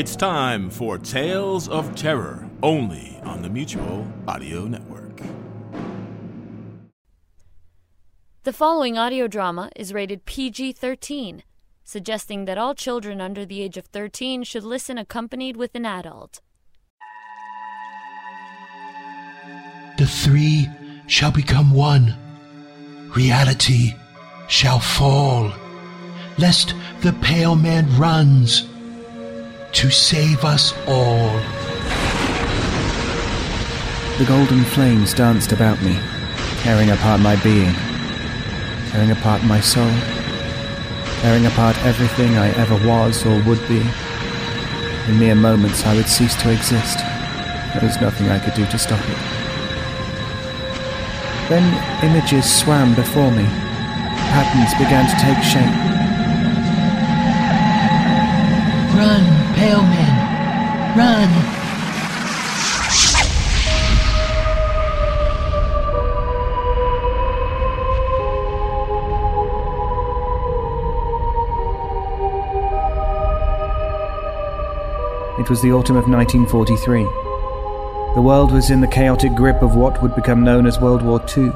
It's time for Tales of Terror, only on the Mutual Audio Network. The following audio drama is rated PG-13, suggesting that all children under the age of 13 should listen accompanied with an adult. The three shall become one. Reality shall fall, lest the pale man runs to save us all. The golden flames danced about me, tearing apart my being, tearing apart my soul, tearing apart everything I ever was or would be. In mere moments I would cease to exist. There was nothing I could do to stop it. Then images swam before me. Patterns began to take shape. Run, pale man, run! It was the autumn of 1943. The world was in the chaotic grip of what would become known as World War II.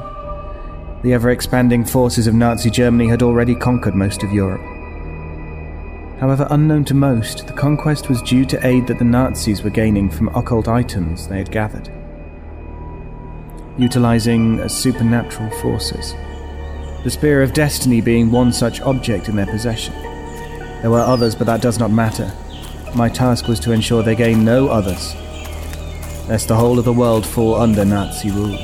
The ever-expanding forces of Nazi Germany had already conquered most of Europe. However, unknown to most, the conquest was due to aid that the Nazis were gaining from occult items they had gathered, utilizing as supernatural forces, the Spear of Destiny being one such object in their possession. There were others, but that does not matter. My task was to ensure they gain no others, lest the whole of the world fall under Nazi rule.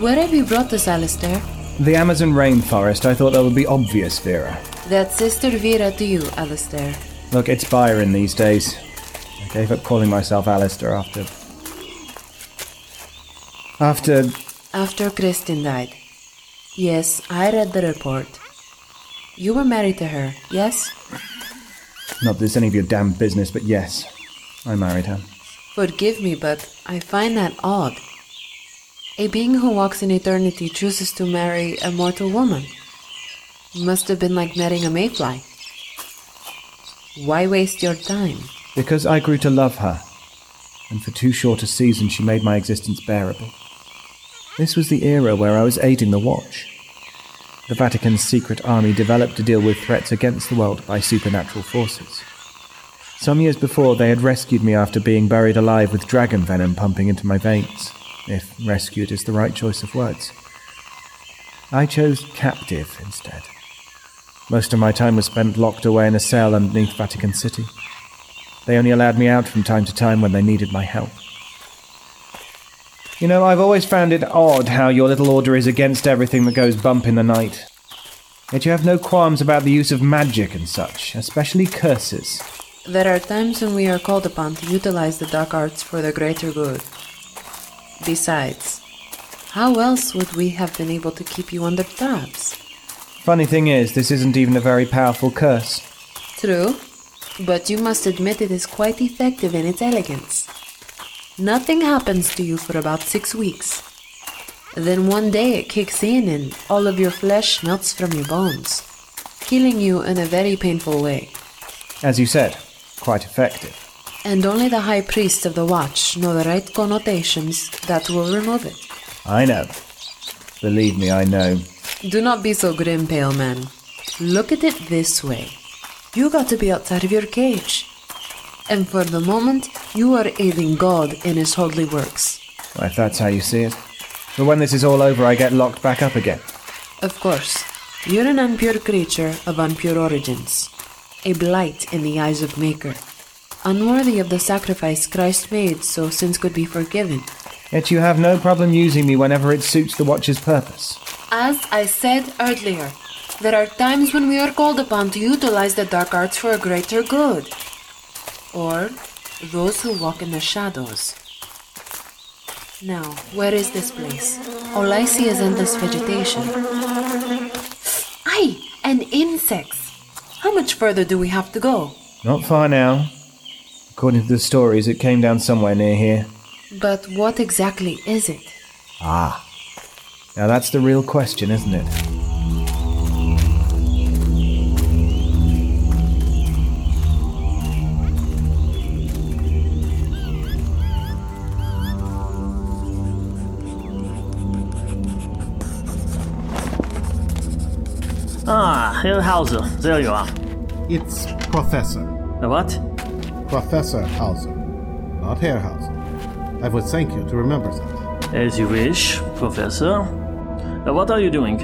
Where have you brought us, Alistair? The Amazon rainforest. I thought that would be obvious, Vera. That's Sister Vera to you, Alistair. Look, it's Byron these days. I gave up calling myself Alistair After Kristin died. Yes, I read the report. You were married to her, yes? Not that it's any of your damn business, but yes, I married her. Forgive me, but I find that odd. A being who walks in eternity chooses to marry a mortal woman. Must have been like netting a mayfly. Why waste your time? Because I grew to love her, and for too short a season she made my existence bearable. This was the era where I was aiding the Watch. The Vatican's secret army developed to deal with threats against the world by supernatural forces. Some years before, they had rescued me after being buried alive with dragon venom pumping into my veins, if rescued is the right choice of words. I chose captive instead. Most of my time was spent locked away in a cell underneath Vatican City. They only allowed me out from time to time when they needed my help. You know, I've always found it odd how your little order is against everything that goes bump in the night. Yet you have no qualms about the use of magic and such, especially curses. There are times when we are called upon to utilize the dark arts for the greater good. Besides, how else would we have been able to keep you under wraps? Funny thing is, this isn't even a very powerful curse. True, but you must admit it is quite effective in its elegance. Nothing happens to you for about 6 weeks. Then one day it kicks in and all of your flesh melts from your bones, killing you in a very painful way. As you said, quite effective. And only the High Priest of the Watch know the right connotations that will remove it. I know. Believe me, I know. Do not be so grim, pale man. Look at it this way. You got to be outside of your cage. And for the moment, you are aiding God in His holy works. Well, if that's how you see it. But when this is all over, I get locked back up again. Of course. You're an impure creature of impure origins. A blight in the eyes of Maker. Unworthy of the sacrifice Christ made so sins could be forgiven. Yet you have no problem using me whenever it suits the Watcher's purpose. As I said earlier, there are times when we are called upon to utilize the dark arts for a greater good. Or those who walk in the shadows. Now, where is this place? All I see is endless vegetation. Aye, and insects! How much further do we have to go? Not far now. According to the stories, it came down somewhere near here. But what exactly is it? Ah, now that's the real question, isn't it? Hauser. There you are. It's Professor. What? Professor Hauser, not Herr Hauser. I would thank you to remember that. As you wish, Professor. What are you doing?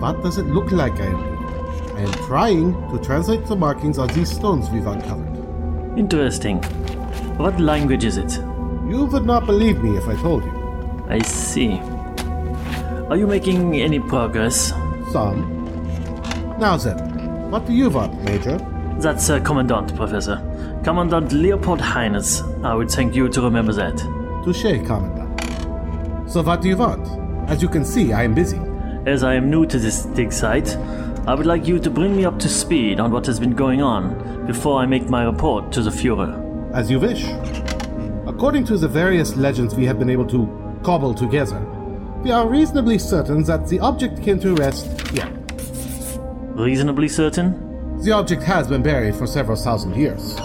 What does it look like I am doing? I am trying to translate the markings on these stones we've uncovered. Interesting. What language is it? You would not believe me if I told you. I see. Are you making any progress? Some. Now then, what do you want, Major? That's Commandant, Professor. Commandant Leopold Heines. I would thank you to remember that. Touché, Commandant. So what do you want? As you can see, I am busy. As I am new to this dig site, I would like you to bring me up to speed on what has been going on before I make my report to the Führer. As you wish. According to the various legends we have been able to cobble together, we are reasonably certain that the object came to rest here. Reasonably certain? The object has been buried for several thousand years.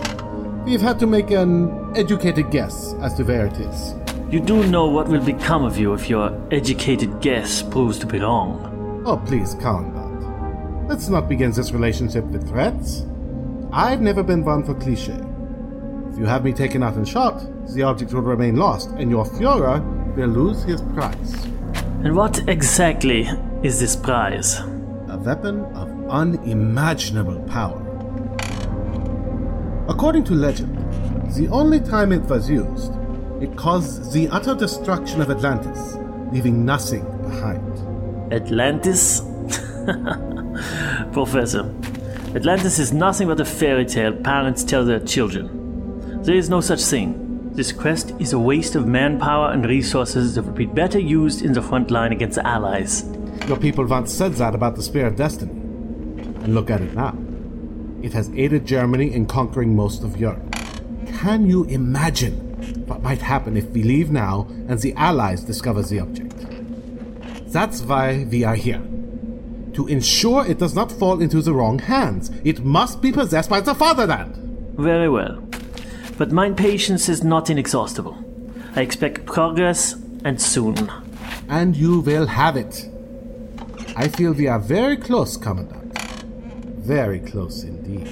We've had to make an educated guess as to where it is. You do know what will become of you if your educated guess proves to be wrong. Oh, please, Commandant. Let's not begin this relationship with threats. I've never been one for cliché. If you have me taken out and shot, the object will remain lost, and your Führer will lose his prize. And what exactly is this prize? A weapon of unimaginable power. According to legend, the only time it was used, it caused the utter destruction of Atlantis, leaving nothing behind. Atlantis? Professor, Atlantis is nothing but a fairy tale parents tell their children. There is no such thing. This quest is a waste of manpower and resources that would be better used in the front line against the Allies. Your people once said that about the Spear of Destiny. And look at it now. It has aided Germany in conquering most of Europe. Can you imagine what might happen if we leave now and the Allies discover the object? That's why we are here. To ensure it does not fall into the wrong hands. It must be possessed by the Fatherland. Very well. But my patience is not inexhaustible. I expect progress, and soon. And you will have it. I feel we are very close, Commandant. Very close indeed.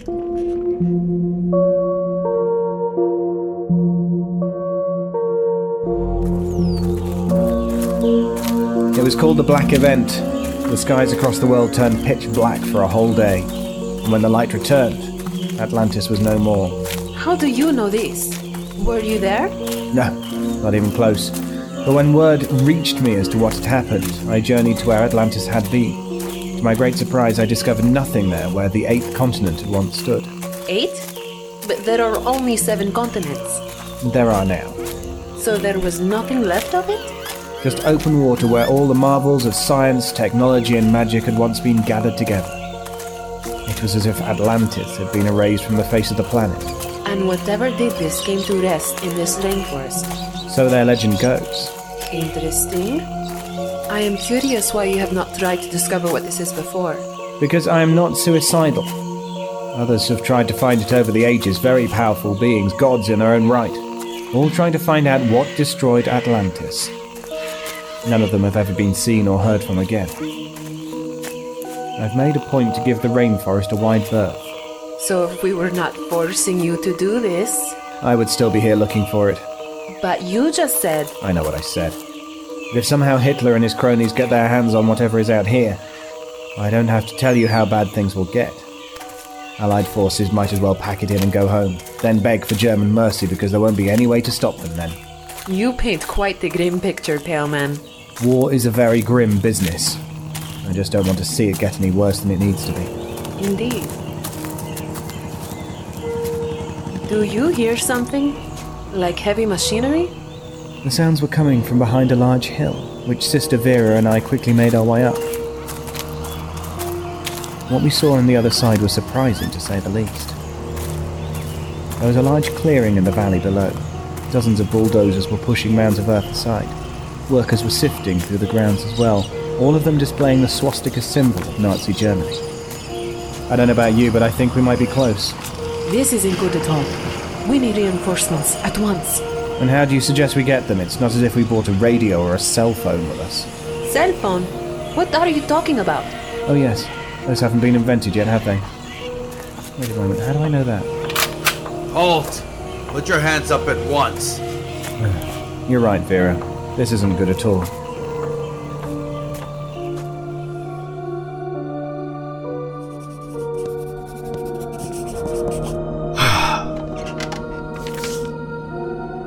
It was called the Black Event. The skies across the world turned pitch black for a whole day, and when the light returned, Atlantis was no more. How do you know this? Were you there? No, not even close. But when word reached me as to what had happened, I journeyed to where Atlantis had been. To my great surprise, I discovered nothing there where the eighth continent had once stood. Eight? But there are only seven continents. There are now. So there was nothing left of it? Just open water where all the marvels of science, technology and magic had once been gathered together. It was as if Atlantis had been erased from the face of the planet. And whatever did this came to rest in this rainforest. So their legend goes. Interesting. I am curious why you have not tried to discover what this is before. Because I am not suicidal. Others have tried to find it over the ages, very powerful beings, gods in their own right. All trying to find out what destroyed Atlantis. None of them have ever been seen or heard from again. I've made a point to give the rainforest a wide berth. So if we were not forcing you to do this... I would still be here looking for it. But you just said... I know what I said. But if somehow Hitler and his cronies get their hands on whatever is out here, I don't have to tell you how bad things will get. Allied forces might as well pack it in and go home, then beg for German mercy because there won't be any way to stop them then. You paint quite the grim picture, Pale Man. War is a very grim business. I just don't want to see it get any worse than it needs to be. Indeed. Do you hear something? Like heavy machinery? The sounds were coming from behind a large hill, which Sister Vera and I quickly made our way up. What we saw on the other side was surprising, to say the least. There was a large clearing in the valley below. Dozens of bulldozers were pushing mounds of earth aside. Workers were sifting through the grounds as well, all of them displaying the swastika symbol of Nazi Germany. I don't know about you, but I think we might be close. This isn't good at all. We need reinforcements, at once. And how do you suggest we get them? It's not as if we brought a radio or a cell phone with us. Cell phone? What are you talking about? Oh yes, Those haven't been invented yet, have they? Wait a moment, how do I know that? Halt! Put your hands up at once! You're right, Vera. This isn't good at all.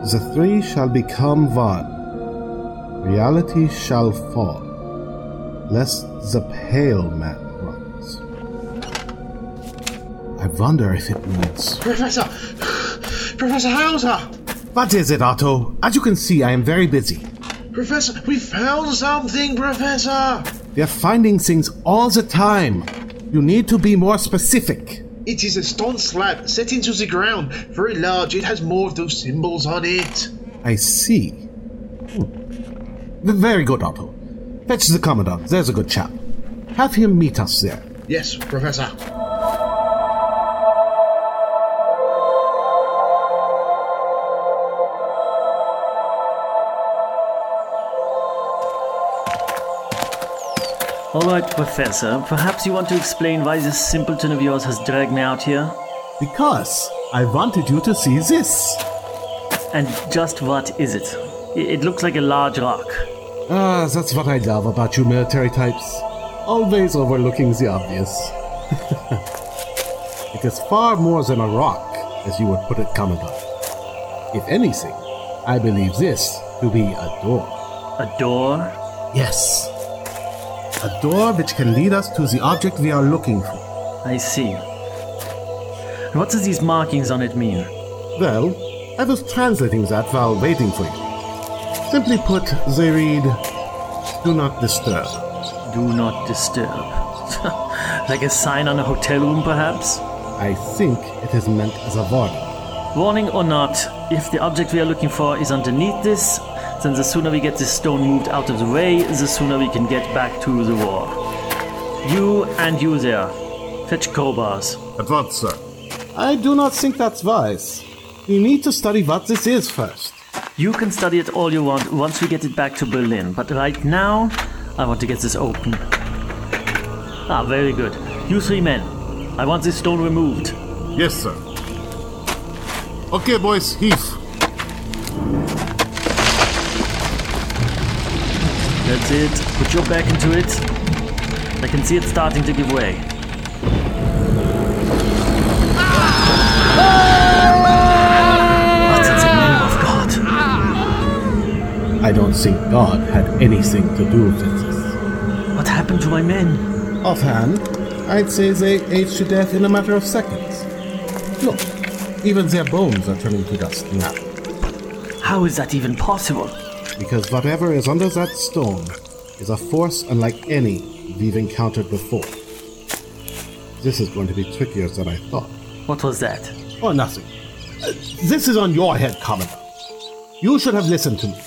The three shall become one. Reality shall fall, lest the pale man runs. I wonder if it means... Professor! Professor Hauser! What is it, Otto? As you can see, I am very busy. Professor, we found something, Professor! We are finding things all the time. You need to be more specific. It is a stone slab set into the ground. Very large. It has more of those symbols on it. I see. Very good, Otto. Fetch the Commandant. There's a good chap. Have him meet us there. Yes, Professor. All right, Professor. Perhaps you want to explain why this simpleton of yours has dragged me out here? Because I wanted you to see this. And just what is it? It looks like a large rock. Ah, that's what I love about you military types. Always overlooking the obvious. It is far more than a rock, as you would put it, Commandant. If anything, I believe this to be a door. A door? Yes. A door which can lead us to the object we are looking for. I see. What do these markings on it mean? Well, I was translating that while waiting for you. Simply put, they read, "Do not disturb." Do not disturb. Like a sign on a hotel room, perhaps? I think it is meant as a warning. Warning or not, if the object we are looking for is underneath this, then the sooner we get this stone moved out of the way, the sooner we can get back to the war. You and you there. Fetch crowbars. At once, sir. I do not think that's wise. We need to study what this is first. You can study it all you want once we get it back to Berlin, but right now, I want to get this open. Ah, very good. You three men, I want this stone removed. Yes, sir. Okay, boys, heave. That's it. Put your back into it. I can see it starting to give way. I don't think God had anything to do with this. What happened to my men? Offhand, I'd say they aged to death in a matter of seconds. Look, even their bones are turning to dust now. How is that even possible? Because whatever is under that stone is a force unlike any we've encountered before. This is going to be trickier than I thought. What was that? Oh, nothing. This is on your head, Commandant. You should have listened to me.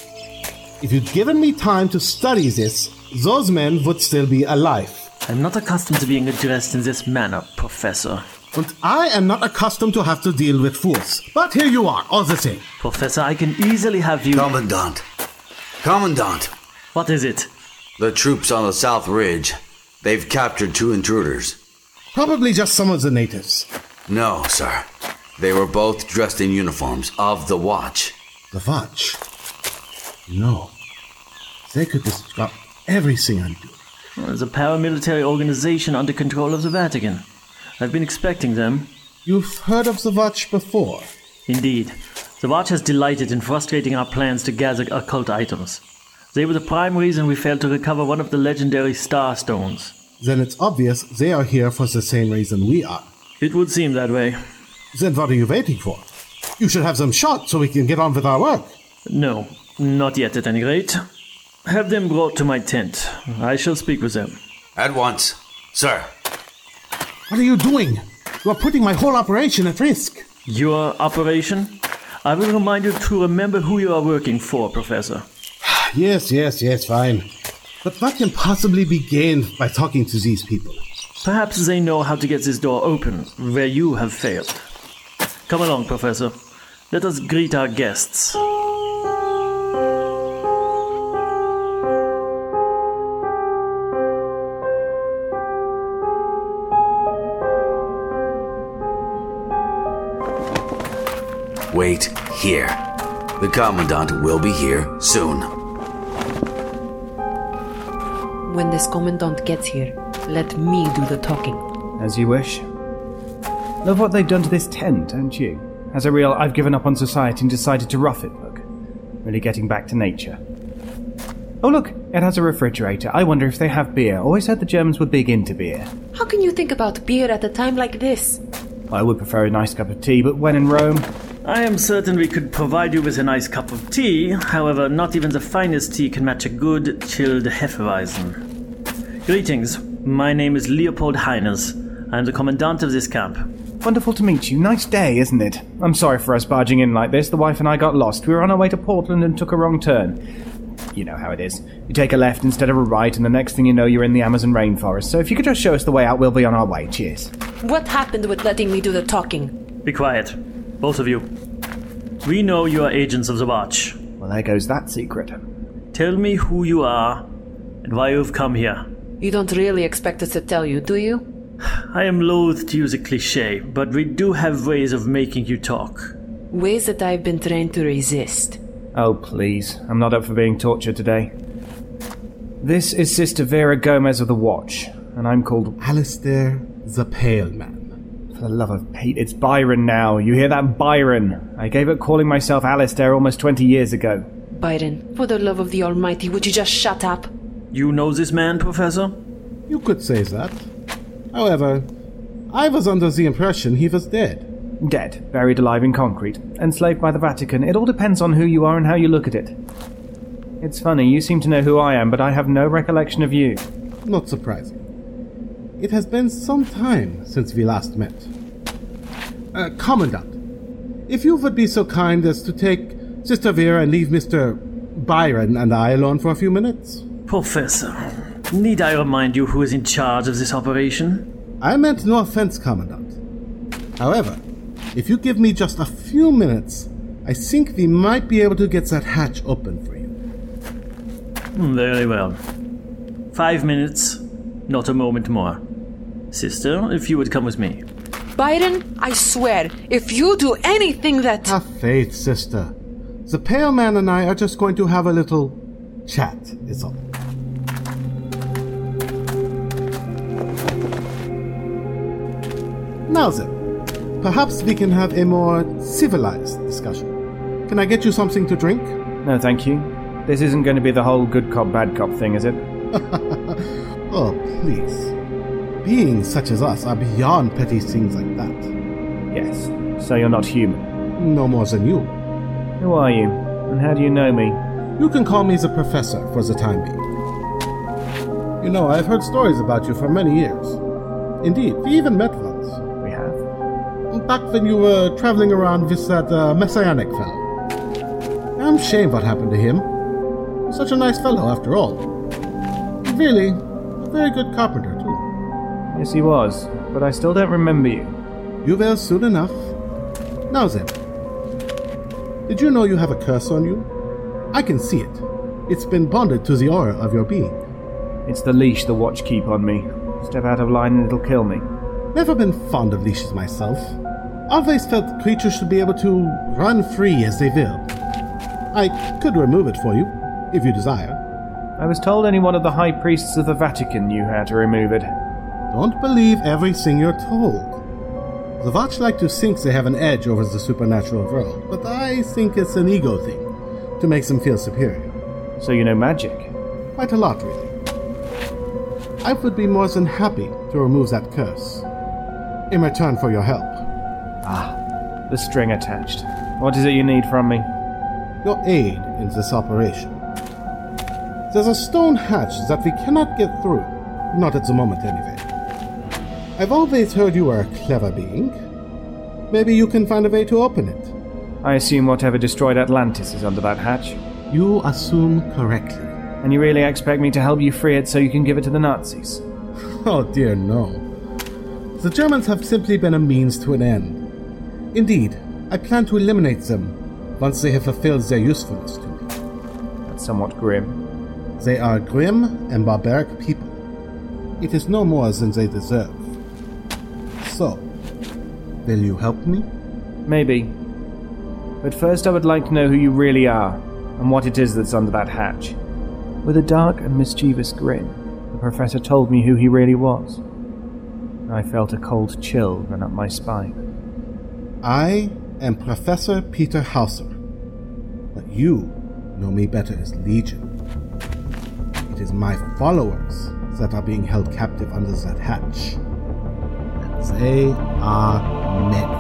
If you'd given me time to study this, those men would still be alive. I'm not accustomed to being addressed in this manner, Professor. And I am not accustomed to have to deal with fools. But here you are, all the same. Professor, I can easily have you... Commandant. Commandant. What is it? The troops on the South Ridge. They've captured two intruders. Probably just some of the natives. No, sir. They were both dressed in uniforms of the Watch. The Watch? No. They could disrupt everything I do. Well, it's a paramilitary organization under control of the Vatican. I've been expecting them. You've heard of the Watch before? Indeed. The Watch has delighted in frustrating our plans to gather occult items. They were the prime reason we failed to recover one of the legendary Star Stones. Then it's obvious they are here for the same reason we are. It would seem that way. Then what are you waiting for? You should have them shot so we can get on with our work. No. Not yet, at any rate. Have them brought to my tent. I shall speak with them. At once, sir. What are you doing? You are putting my whole operation at risk. Your operation? I will remind you to remember who you are working for, Professor. Yes, fine. But what can possibly be gained by talking to these people? Perhaps they know how to get this door open, where you have failed. Come along, Professor. Let us greet our guests. Wait here. The Commandant will be here soon. When this Commandant gets here, let me do the talking. As you wish. Love what they've done to this tent, don't you? Has a real I've given up on society and decided to rough it look. Really getting back to nature. Oh look, it has a refrigerator. I wonder if they have beer. Always heard the Germans were big into beer. How can you think about beer at a time like this? I would prefer a nice cup of tea, but when in Rome... I am certain we could provide you with a nice cup of tea. However, not even the finest tea can match a good, chilled Hefeweizen. Greetings. My name is Leopold Heiners. I am the commandant of this camp. Wonderful to meet you. Nice day, isn't it? I'm sorry for us barging in like this. The wife and I got lost. We were on our way to Portland and took a wrong turn. You know how it is. You take a left instead of a right, and the next thing you know, you're in the Amazon rainforest. So if you could just show us the way out, we'll be on our way. Cheers. What happened with letting me do the talking? Be quiet. Both of you. We know you are agents of the Watch. Well, there goes that secret. Tell me who you are and why you've come here. You don't really expect us to tell you, do you? I am loath to use a cliché, but we do have ways of making you talk. Ways that I've been trained to resist. Oh, please. I'm not up for being tortured today. This is Sister Vera Gomez of the Watch, and I'm called... Alistair the Pale Man. For the love of Pete, it's Byron now. You hear that, Byron? I gave up calling myself Alistair almost 20 years ago. Byron, for the love of the Almighty, would you just shut up? You know this man, Professor? You could say that. However, I was under the impression he was dead. Dead, buried alive in concrete, enslaved by the Vatican. It all depends on who you are and how you look at it. It's funny, you seem to know who I am, but I have no recollection of you. Not surprising. It has been some time since we last met. Commandant, if you would be so kind as to take Sister Vera and leave Mr. Byron and I alone for a few minutes. Professor... Need I remind you who is in charge of this operation? I meant no offense, Commandant. However, if you give me just a few minutes, I think we might be able to get that hatch open for you. Very well. 5 minutes, not a moment more. Sister, if you would come with me. Byron, I swear, if you do anything that... Have faith, sister. The Pale Man and I are just going to have a little chat, is all. Now then, perhaps we can have a more civilized discussion. Can I get you something to drink? No, thank you. This isn't going to be the whole good cop, bad cop thing, is it? Oh, please. Beings such as us are beyond petty things like that. Yes, so you're not human? No more than you. Who are you, and how do you know me? You can call me the Professor for the time being. You know, I've heard stories about you for many years. Indeed, we even met once. Back when you were traveling around with that messianic fellow. I'm ashamed what happened to him. Such a nice fellow, after all. Really, a very good carpenter, too. Yes, he was, but I still don't remember you. You will soon enough. Now then, did you know you have a curse on you? I can see it. It's been bonded to the aura of your being. It's the leash the Watch keep on me. Step out of line and it'll kill me. Never been fond of leashes myself. Always felt creatures should be able to run free as they will. I could remove it for you, if you desire. I was told only one of the high priests of the Vatican knew how to remove it. Don't believe everything you're told. The Watch like to think they have an edge over the supernatural world, but I think it's an ego thing, to make them feel superior. So you know magic? Quite a lot, really. I would be more than happy to remove that curse. In return for your help. Ah, the string attached. What is it you need from me? Your aid in this operation. There's a stone hatch that we cannot get through. Not at the moment, anyway. I've always heard you are a clever being. Maybe you can find a way to open it. I assume whatever destroyed Atlantis is under that hatch. You assume correctly. And you really expect me to help you free it so you can give it to the Nazis? Oh dear, no. The Germans have simply been a means to an end. Indeed, I plan to eliminate them once they have fulfilled their usefulness to me. That's somewhat grim. They are grim and barbaric people. It is no more than they deserve. So, will you help me? Maybe. But first I would like to know who you really are, and what it is that's under that hatch." With a dark and mischievous grin, the professor told me who he really was. I felt a cold chill run up my spine. "I am Professor Peter Hauser, but you know me better as Legion. It is my followers that are being held captive under that hatch, and they are many."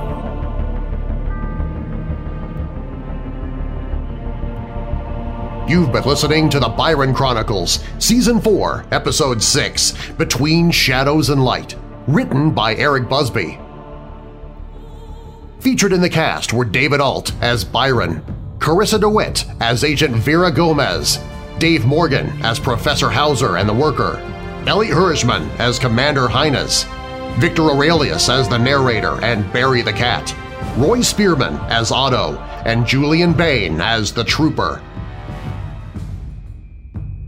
You've been listening to The Byron Chronicles, Season 4, Episode 6, Between Shadows and Light, written by Eric Busby. Featured in the cast were David Ault as Byron, Carissa DeWitt as Agent Vera Gomez, Dave Morgan as Professor Hauser and the Worker, Ellie Hirschman as Commander Heines, Victor Aurelius as the narrator and Barry the Cat, Roy Spearman as Otto, and Julian Bain as the Trooper.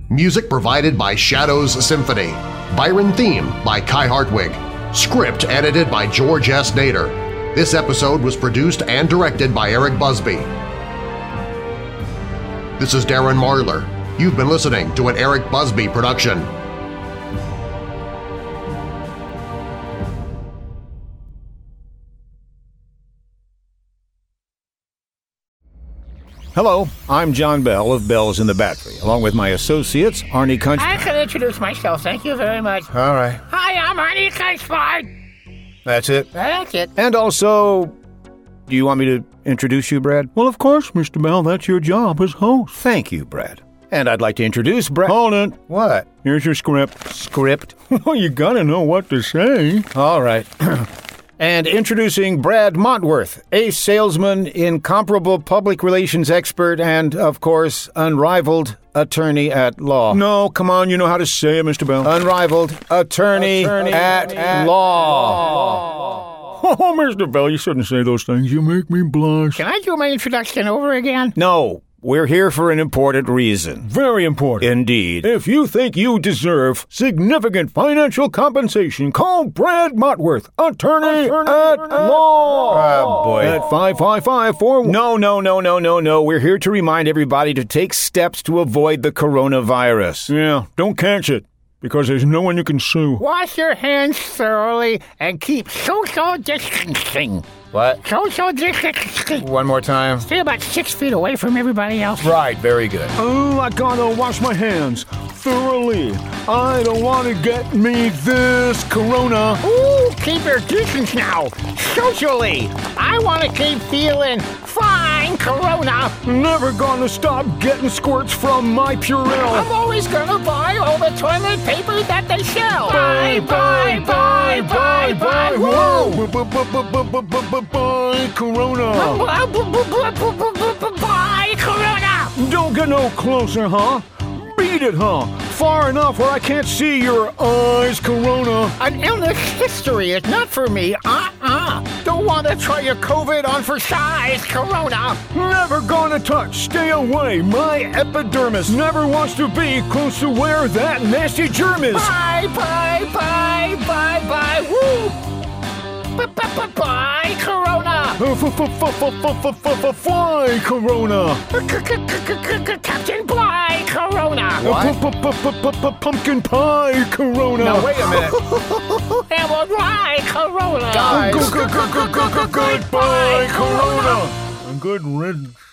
Music provided by Shadows Symphony, Byron theme by Kai Hartwig, script edited by George S. Nader. This episode was produced and directed by Eric Busby. This is Darren Marlar. You've been listening to an Eric Busby production. Hello, I'm John Bell of Bells in the Battery, along with my associates, Arnie Cunchbard. I can introduce myself, thank you very much. All right. Hi, I'm Arnie Cunchbard. That's it? That's it. And also, do you want me to introduce you, Brad? Well, of course, Mr. Bell, that's your job as host. Thank you, Brad. And I'd like to introduce Brad... Hold it. What? Here's your script. Script? Well, you gotta know what to say. All right. And introducing Brad Montworth, ace salesman, incomparable public relations expert, and, of course, unrivaled attorney at law. No, come on, you know how to say it, Mr. Bell. Unrivaled attorney at law. Oh, Mr. Bell, you shouldn't say those things. You make me blush. Can I do my introduction over again? No. We're here for an important reason. Very important. Indeed. If you think you deserve significant financial compensation, call Brad Montworth, attorney at law. Oh, boy. At 55541. No. We're here to remind everybody to take steps to avoid the coronavirus. Yeah, don't catch it, because there's no one you can sue. Wash your hands thoroughly and keep social distancing. What? Social distancing. One more time. Stay about 6 feet away from everybody else. Right, very good. Oh, I gotta wash my hands thoroughly. I don't want to get me this corona. Ooh, keep your distance now. Socially. I want to keep feeling fine, corona. Never gonna stop getting squirts from my Purell. I'm always gonna buy all the toilet paper that they sell. Bye. Whoa. Bye, corona. Bye, corona. Don't get no closer, huh? Beat it, huh? Far enough where I can't see your eyes, corona. An illness history is not for me. Don't want to try your COVID on for size, corona. Never gonna touch. Stay away. My epidermis never wants to be close to where that nasty germ is. Bye. Woo. Bye, corona. Fly, corona. Captain Bly, corona. What? Pumpkin pie, corona. Now wait a minute. And we'll rye, corona. Guys. Goodbye, corona. A good rinse.